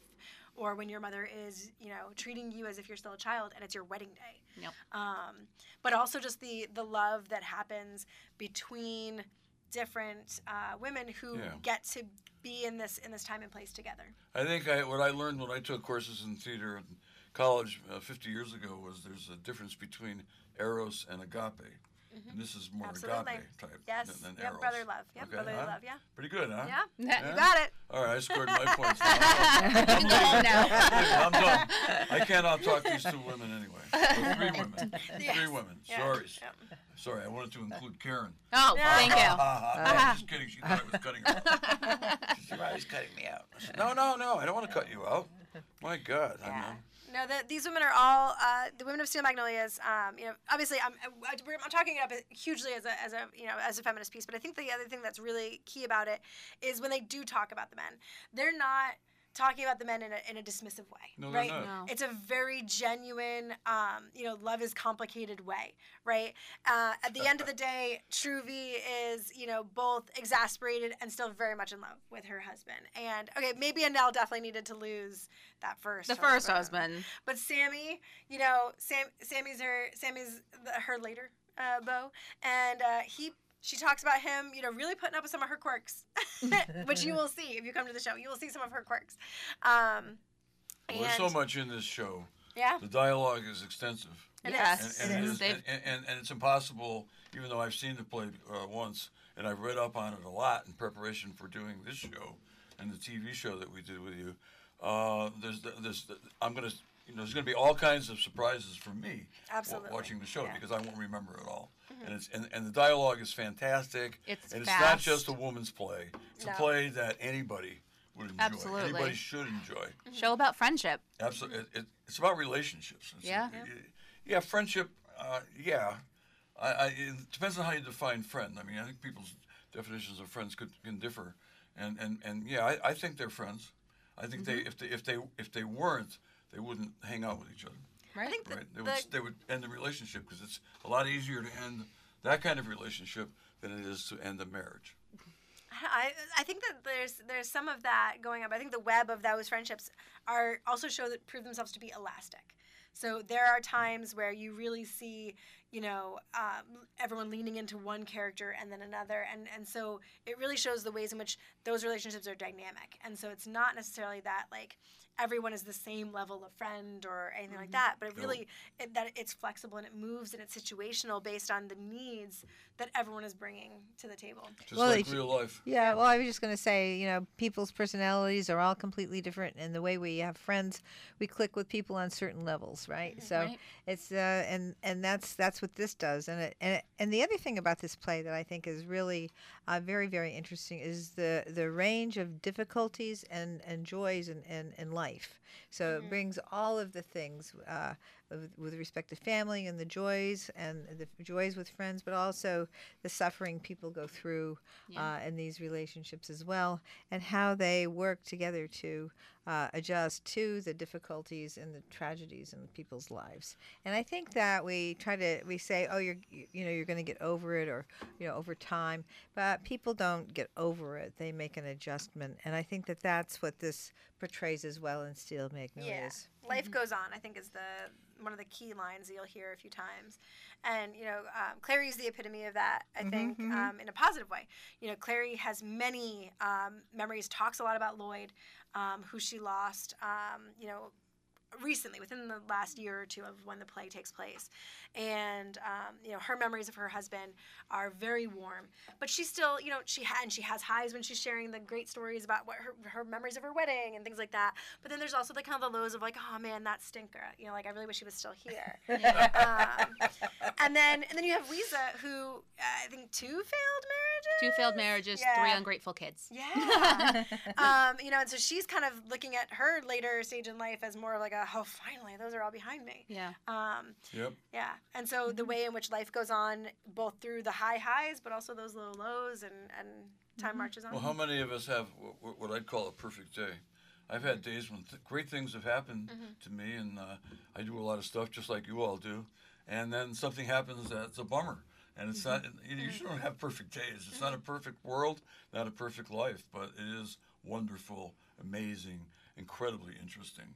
or when your mother is, you know, treating you as if you're still a child and it's your wedding day. Yep. Um, but also just the the love that happens between different uh, women who yeah. get to be in this in this time and place together. I think I, what I learned when I took courses in theater in college uh, fifty years ago was there's a difference between eros and agape. Mm-hmm. And this is more Absolutely. agape type yes. than, than yep, eros. Brother love. Yep, okay, brother huh? love, yeah. Pretty good, huh? Yeah. yeah. You got it. All right, I scored my points now. I'm done now. I'm done. I cannot talk these two women anyway. Or three women. Yes. Three women. Yeah. Sorry. Yeah. Sorry, I wanted to include Karen. Oh, yeah. thank uh, you. Uh, uh, uh, uh, I'm just kidding. She thought I was cutting her out. She thought I was cutting me out. Said, no, no, no. I don't want to cut you out. My God. Yeah. I mean, No, the, these women are all uh, the women of Steel Magnolias. Um, you know, obviously, I'm I, I'm talking it up hugely as a as a you know as a feminist piece. But I think the other thing that's really key about it is when they do talk about the men, they're not talking about the men in a, in a dismissive way, no, right? No, no. It's a very genuine, um, you know, love is complicated way, right? Uh, at the end of the day, Truvy is, you know, both exasperated and still very much in love with her husband. And, okay, maybe Annelle definitely needed to lose that first The husband. first husband. But Sammy, you know, Sam, Sammy's her, Sammy's the, her later uh, beau, and uh, he... She talks about him, you know, really putting up with some of her quirks, which you will see if you come to the show. You will see some of her quirks. Um, well, there's so much in this show. Yeah. The dialogue is extensive. It yes. is. And, and, it is. It is, and, and, and it's impossible, even though I've seen the play uh, once, and I've read up on it a lot in preparation for doing this show and the T V show that we did with you. Uh, there's, there's, I'm going to, you know, there's going to be all kinds of surprises for me Absolutely. watching the show yeah. because I won't remember it all. And it's and, and the dialogue is fantastic. It's and it's fast. Not just a woman's play. It's no. a play that anybody would enjoy. Absolutely. Anybody should enjoy. Mm-hmm. Show about friendship. Absolutely. It, it, it's about relationships. It's yeah. A, yeah. It, yeah, friendship, uh, yeah. I, I, it depends on how you define friend. I mean, I think people's definitions of friends could can differ, and and and yeah, I, I think they're friends. I think mm-hmm. they if they if they if they weren't, they wouldn't hang out with each other. Right. I think right. The, they would the, they would end the relationship because it's a lot easier to end that kind of relationship than it is to end a marriage. I I think that there's there's some of that going up. I think the web of those friendships are also show that prove themselves to be elastic. So there are times where you really see, you know, um, everyone leaning into one character and then another. And, and so it really shows the ways in which those relationships are dynamic. And so it's not necessarily that, like, everyone is the same level of friend or anything mm-hmm. like that. But it really, it, that it's flexible and it moves and it's situational based on the needs that everyone is bringing to the table. Just well, like real life. Yeah, well, I was just going to say, you know, people's personalities are all completely different. And the way we have friends, we click with people on certain levels, right? Mm-hmm. So right. it's, uh, and, and that's, that's what this does. And it, and it, and the other thing about this play that I think is really uh, very, very interesting is the, the range of difficulties and, and joys in, in, in life. So mm-hmm. it brings all of the things uh, with, with respect to family and the joys and the joys with friends, but also the suffering people go through yeah. uh, in these relationships as well, and how they work together to Uh, adjust to the difficulties and the tragedies in people's lives. And I think that we try to we say, oh, you're you know you're going to get over it, or you know over time, but people don't get over it. They make an adjustment, and I think that that's what this portrays as well in Steel Magnolias. Yeah. Life mm-hmm. goes on, I think, is the one of the key lines that you'll hear a few times. And, you know, um, Clary's the epitome of that, I think, mm-hmm. um, in a positive way. You know, Clary has many um, memories, talks a lot about Lloyd, um, who she lost, um, you know, recently, within the last year or two of when the play takes place. And, um, you know, her memories of her husband are very warm. But she still, you know, she ha- and she has highs when she's sharing the great stories about what her, her memories of her wedding and things like that. But then there's also the kind of the lows of like, oh, man, that stinker. You know, like, I really wish she was still here. um, and then and then you have Weeza, who uh, I think two failed marriages? Two failed marriages, yeah. Three ungrateful kids. Yeah. um, you know, and so she's kind of looking at her later stage in life as more of like a, oh, finally, those are all behind me. Yeah. Um, yep. Yeah. And so mm-hmm. the way in which life goes on, both through the high highs, but also those low lows, and, and time mm-hmm. marches on. Well, how many of us have w- what I'd call a perfect day? I've had days when th- great things have happened mm-hmm. to me, and uh, I do a lot of stuff just like you all do, and then something happens that's a bummer. And it's mm-hmm. not, you, you don't have perfect days. It's mm-hmm. not a perfect world, not a perfect life, but it is wonderful, amazing, incredibly interesting.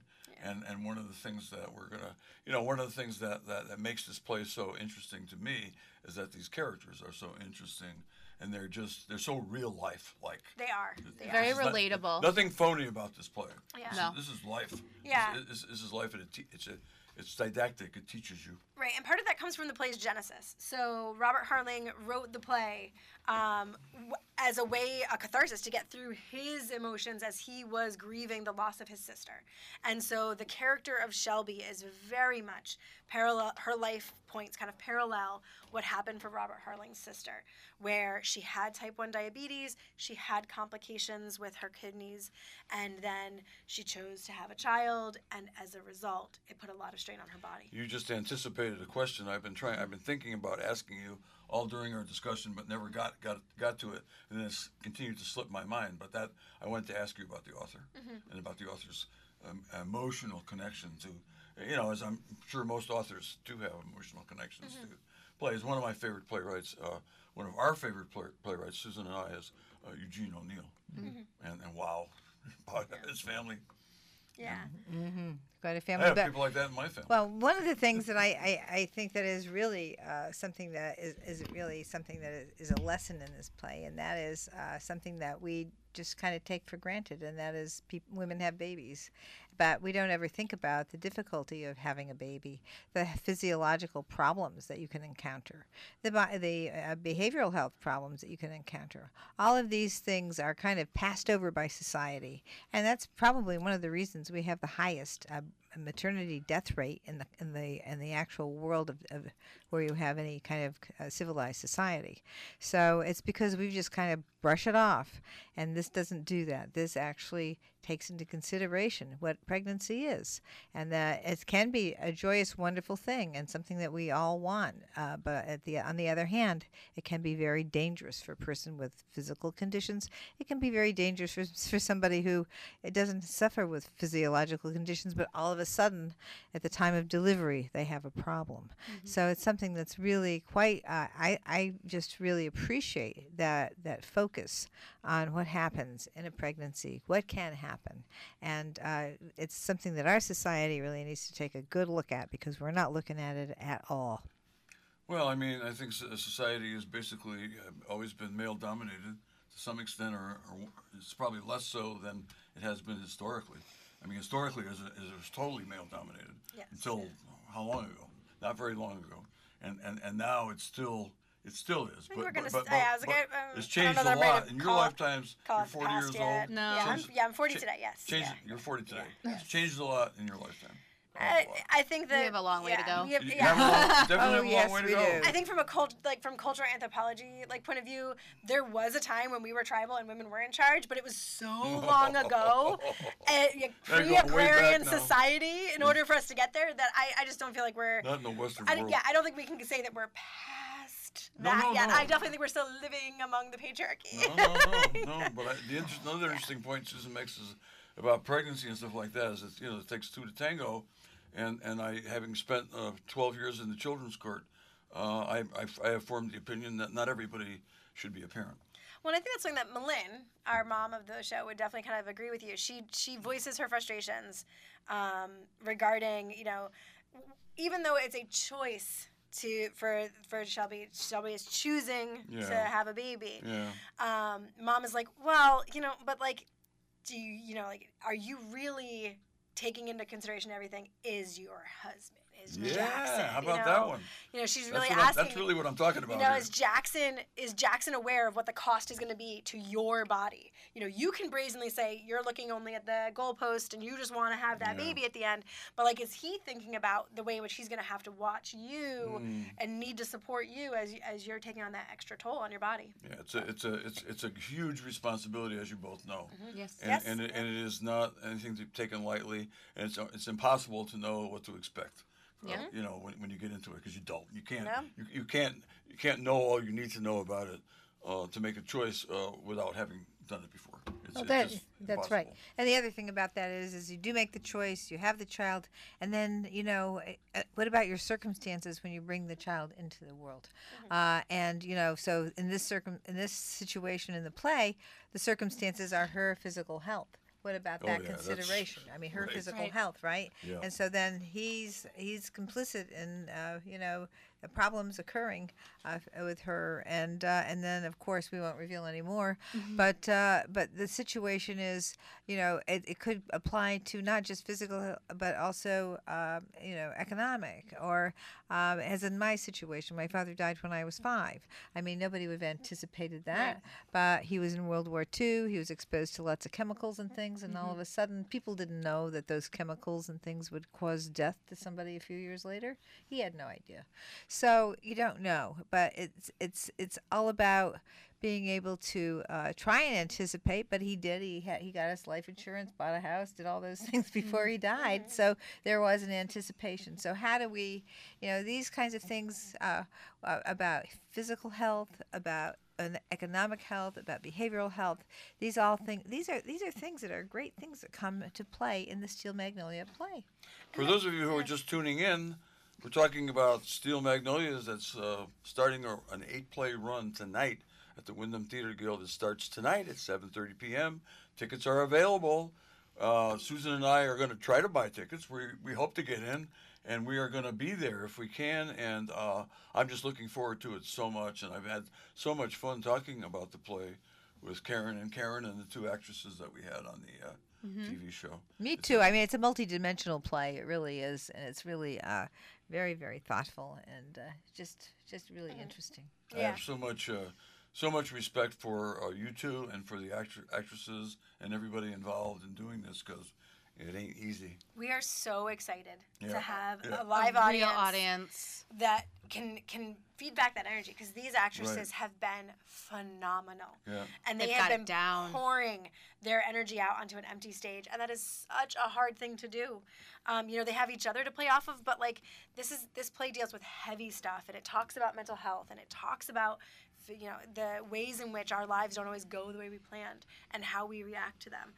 And and one of the things that we're gonna, you know, one of the things that, that, that makes this play so interesting to me is that these characters are so interesting, and they're just they're so real life like. They are. They very are. relatable. Not, nothing phony about this play. Yeah. This, no. is, this is life. Yeah. This, this, this is life, and it te- it's a. It's didactic. It teaches you. Right, and part of that comes from the play's genesis. So Robert Harling wrote the play um, w- as a way, a catharsis, to get through his emotions as he was grieving the loss of his sister. And so the character of Shelby is very much parallel, her life points kind of parallel what happened for Robert Harling's sister, where she had type one diabetes, she had complications with her kidneys, and then she chose to have a child, and as a result, it put a lot of strain on her body. You just anticipated a question I've been trying, I've been thinking about asking you all during our discussion, but never got got got to it, and then it's continued to slip my mind. But that I wanted to ask you about the author mm-hmm. and about the author's um, emotional connection to, you know, as I'm sure most authors do have emotional connections mm-hmm. to plays. One of my favorite playwrights, uh, one of our favorite play, playwrights, Susan and I, is uh, Eugene O'Neill, mm-hmm. and and wow, his family. Yeah. Mm-hmm. Quite a family. I have people like that in my family. Well, one of the things that I, I, I think that is really uh, something that is, is really something that is, is a lesson in this play, and that is uh, something that we just kind of take for granted, and that is pe- women have babies. But we don't ever think about the difficulty of having a baby, the physiological problems that you can encounter, the, the uh, behavioral health problems that you can encounter. All of these things are kind of passed over by society, and that's probably one of the reasons we have the highest uh, maternity death rate in the in the in the actual world of, of where you have any kind of uh, civilized society. So it's because we just kind of brush it off, and this doesn't do that. This actually takes into consideration what pregnancy is, and that it can be a joyous, wonderful thing and something that we all want. Uh, but at the, on the other hand, it can be very dangerous for a person with physical conditions. It can be very dangerous for, for somebody who it doesn't suffer with physiological conditions, but all of a sudden, at the time of delivery, they have a problem. Mm-hmm. So it's something that's really quite, uh, I, I just really appreciate that, that focus on what happens in a pregnancy, what can happen. And uh, it's something that our society really needs to take a good look at, because we're not looking at it at all. Well, I mean, I think society has basically always been male-dominated to some extent, or, or it's probably less so than it has been historically. I mean, historically, it was, it was totally male-dominated. Yes. Until how long ago? Not very long ago. And and, and now it's still, it still is. But, but, but, yeah, but, but um, it's changed a lot. In your lifetimes, you're forty years yet. old. No. Yeah, I'm, yeah, I'm forty today, yes. Changed, yeah. You're forty today. Yeah. It's changed a lot in your lifetime. I, I think that we have a long way yeah, to go. Have, yeah. have long, definitely oh, have a long yes, way to go. Do. I think from a cult, like from cultural anthropology, like point of view, there was a time when we were tribal and women were in charge, but it was so long ago, and, like, pre-agrarian society. In order for us to get there, that I, I just don't feel like we're not in the Western I, world. Yeah, I don't think we can say that we're past no, that no, yet. No. I definitely think we're still living among the patriarchy. No, no, no, no. But I, the interest, another yeah. interesting point Susan makes is about pregnancy and stuff like that. Is it's, you know, it takes two to tango. And and I, having spent uh, twelve years in the children's court, uh, I, I I have formed the opinion that not everybody should be a parent. Well, I think that's something that Malin, our mom of the show, would definitely kind of agree with you. She she voices her frustrations um, regarding, you know, even though it's a choice to for for Shelby Shelby is choosing yeah. to have a baby. Yeah. Um, mom is like, well, you know, but like, do you you know like, are you really taking into consideration everything? Is your husband, is yeah, Jackson? Yeah, how about you know? that one? You know, she's really that's asking. That's really what I'm talking about. You know, here. is Jackson is Jackson aware of what the cost is going to be to your body? You know, you can brazenly say you're looking only at the goalpost and you just want to have that yeah. baby at the end, but like, is he thinking about the way in which he's going to have to watch you mm. and need to support you as as you're taking on that extra toll on your body? Yeah, it's a it's a it's it's a huge responsibility, as you both know. Mm-hmm. Yes, and, yes, and it, yeah. and it is not anything to be taken lightly, and it's it's impossible to know what to expect. Yeah. Uh, you know, when, when you get into it, because you don't, you can't, no. you, you can't, you can't know all you need to know about it uh, to make a choice uh, without having done it before. It's, well, that, it's that's impossible. Right. And the other thing about that is, is you do make the choice, you have the child, and then, you know, what about your circumstances when you bring the child into the world? Mm-hmm. uh, and you know, so in this circum, in this situation in the play, the circumstances are her physical health. What about oh, that yeah, consideration? I mean, her right. physical right. health, right? Yeah. And so then he's he's complicit in uh, you know, the problems occurring uh, with her, and uh, and then of course we won't reveal any more. Mm-hmm. But uh, but the situation is, you know, it, it could apply to not just physical, but also um, you know, economic, or um, as in my situation, my father died when I was five. I mean, nobody would have anticipated that, right. but he was in World War Two. He was exposed to lots of chemicals and things. And mm-hmm. all of a sudden, people didn't know that those chemicals and things would cause death to somebody a few years later. He had no idea. So you don't know, but it's it's it's all about being able to uh, try and anticipate. But he did. He had, he got us life insurance, bought a house, did all those things before he died. So there was an anticipation. So how do we, you know, these kinds of things uh, about physical health, about and economic health, about behavioral health, these all things these are these are things that are great things that come to play in the Steel Magnolia play. For those of you who are just tuning in, we're talking about Steel Magnolias. That's uh, starting a, an eight play run tonight at the Wyndham Theater Guild. It starts tonight at seven thirty p m Tickets are available. Uh, Susan and I are going to try to buy tickets. We we hope to get in, and we are going to be there if we can. And uh, I'm just looking forward to it so much. And I've had so much fun talking about the play with Karen and Karen and the two actresses that we had on the uh, mm-hmm. T V show. Me it's too. A, I mean, it's a multidimensional play. It really is. And it's really uh, very, very thoughtful and uh, just just really mm-hmm. interesting. Yeah. I have so much, uh, so much respect for uh, you two and for the actri- actresses and everybody involved in doing this, because it ain't easy. We are so excited yeah. to have yeah. a live a audience, audience that can can feed back that energy, because these actresses right. have been phenomenal. Yeah. And they They've have been down. pouring their energy out onto an empty stage, and that is such a hard thing to do. Um, you know, they have each other to play off of, but like this is this play deals with heavy stuff, and it talks about mental health, and it talks about you know the ways in which our lives don't always go the way we planned and how we react to them.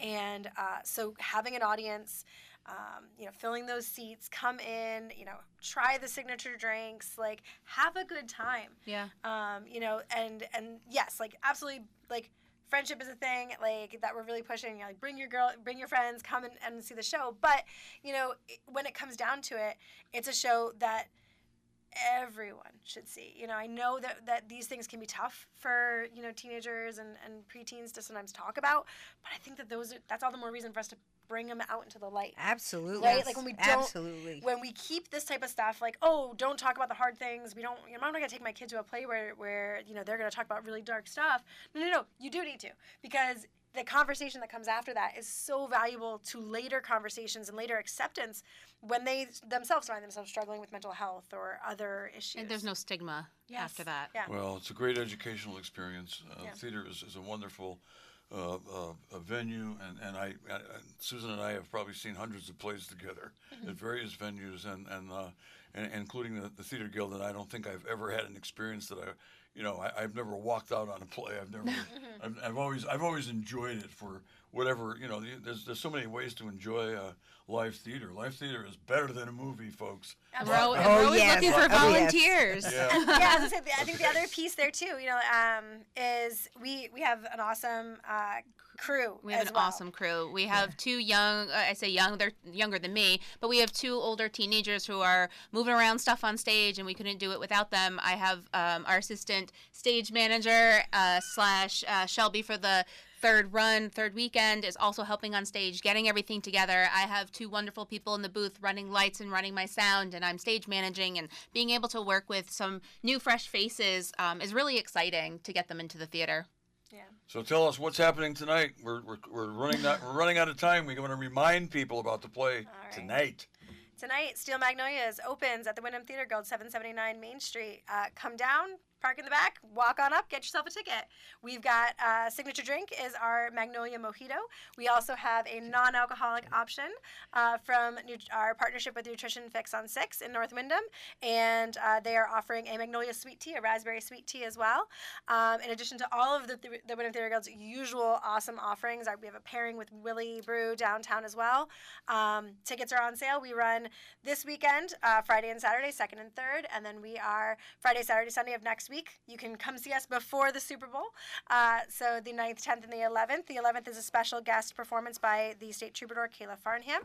And uh, so having an audience, um, you know, filling those seats, come in, you know, try the signature drinks, like have a good time. Yeah. Um, you know, and and yes, like absolutely, like friendship is a thing, like that we're really pushing. You know, like bring your girl, bring your friends, come and, and see the show. But you know, when it comes down to it, it's a show that everyone should see. You know, I know that, that these things can be tough for, you know, teenagers and, and preteens to sometimes talk about, but I think that those are, that's all the more reason for us to bring them out into the light. Absolutely. Right? Yes. Like when we don't, absolutely. when we keep this type of stuff like, oh, don't talk about the hard things. We don't, you know, I'm not going to take my kid to a play where, where, you know, they're going to talk about really dark stuff. No, no, no. You do need to, because the conversation that comes after that is so valuable to later conversations and later acceptance when they themselves find themselves struggling with mental health or other issues. And there's no stigma yes. after that. Yeah. Well, it's a great educational experience. Uh, yeah. Theater is, is a wonderful uh, uh, a venue, and, and I, I, Susan and I have probably seen hundreds of plays together mm-hmm. at various venues, and, and, uh, and including the, the Theater Guild, and I don't think I've ever had an experience that I... You know, I, I've never walked out on a play. I've never. I've, I've always. I've always enjoyed it for whatever. You know, there's there's so many ways to enjoy uh, live theater. Live theater is better than a movie, folks. And we're, all, and we're always yes. looking for volunteers. Oh, yes. Yeah, yeah, as I said, I think the other piece there too, you know, um, is we we have an awesome uh, crew. We have as an well. awesome crew. We have yeah. two young. Uh, I say young. They're younger than me, but we have two older teenagers who are moving around stuff on stage, and we couldn't do it without them. I have um, our assistant. Stage manager uh, slash uh, Shelby for the third run, third weekend, is also helping on stage, getting everything together. I have two wonderful people in the booth running lights and running my sound, and I'm stage managing, and being able to work with some new, fresh faces um, is really exciting to get them into the theater. Yeah. So tell us what's happening tonight. We're we're, we're running out, we're running out of time. We want to remind people about the play right. tonight. Tonight, Steel Magnolias opens at the Wyndham Theater Guild, seven seventy-nine Main Street. Uh, come down, park in the back, walk on up, get yourself a ticket. We've got uh, signature drink is our Magnolia Mojito. We also have a non-alcoholic option uh, from our partnership with Nutrition Fix on six in North Wyndham. And uh, they are offering a Magnolia Sweet Tea, a Raspberry Sweet Tea as well. Um, in addition to all of the, the, the Wyndham Theater Guild's usual awesome offerings, we have a pairing with Willie Brew downtown as well. Um, tickets are on sale. We run this weekend, uh, Friday and Saturday, second and third, and then we are Friday, Saturday, Sunday of next week. You can come see us before the Super Bowl. Uh, so the ninth, tenth, and the eleventh. The eleventh is a special guest performance by the state troubadour, Kayla Farnham.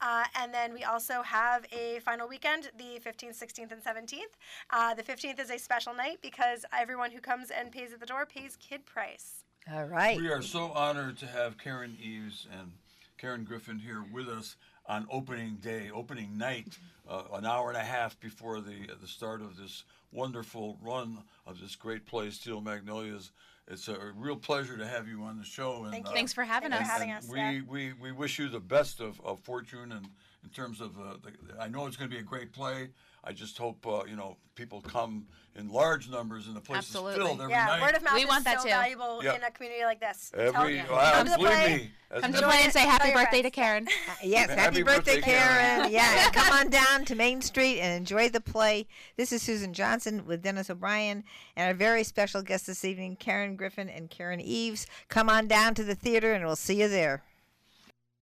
Uh, and then we also have a final weekend, the fifteenth, sixteenth, and seventeenth. Uh, the fifteenth is a special night because everyone who comes and pays at the door pays kid price. All right. We are so honored to have Karyn Eves and Karen Griffin here with us on opening day, opening night, uh, an hour and a half before the uh, the start of this wonderful run of this great play, Steel Magnolias. It's a real pleasure to have you on the show. And, Thank you. Uh, Thanks for having and, us. And, and for having us. We, yeah. we, we wish you the best of, of fortune and in terms of, uh, the, I know it's going to be a great play. I just hope, uh, you know, people come in large numbers and the place Absolutely. is filled every yeah. night. Word of mouth we is want that so too. valuable yeah. in a community like this. Every, Tell wow, come to the play. Come to the play and say happy birthday to Karen. Uh, yes, happy, happy birthday, birthday Karen. Karen. Yeah, come on down to Main Street and enjoy the play. This is Susan Johnson with Dennis O'Brien and our very special guest this evening, Karen Griffin and Karen Eves. Come on down to the theater and we'll see you there.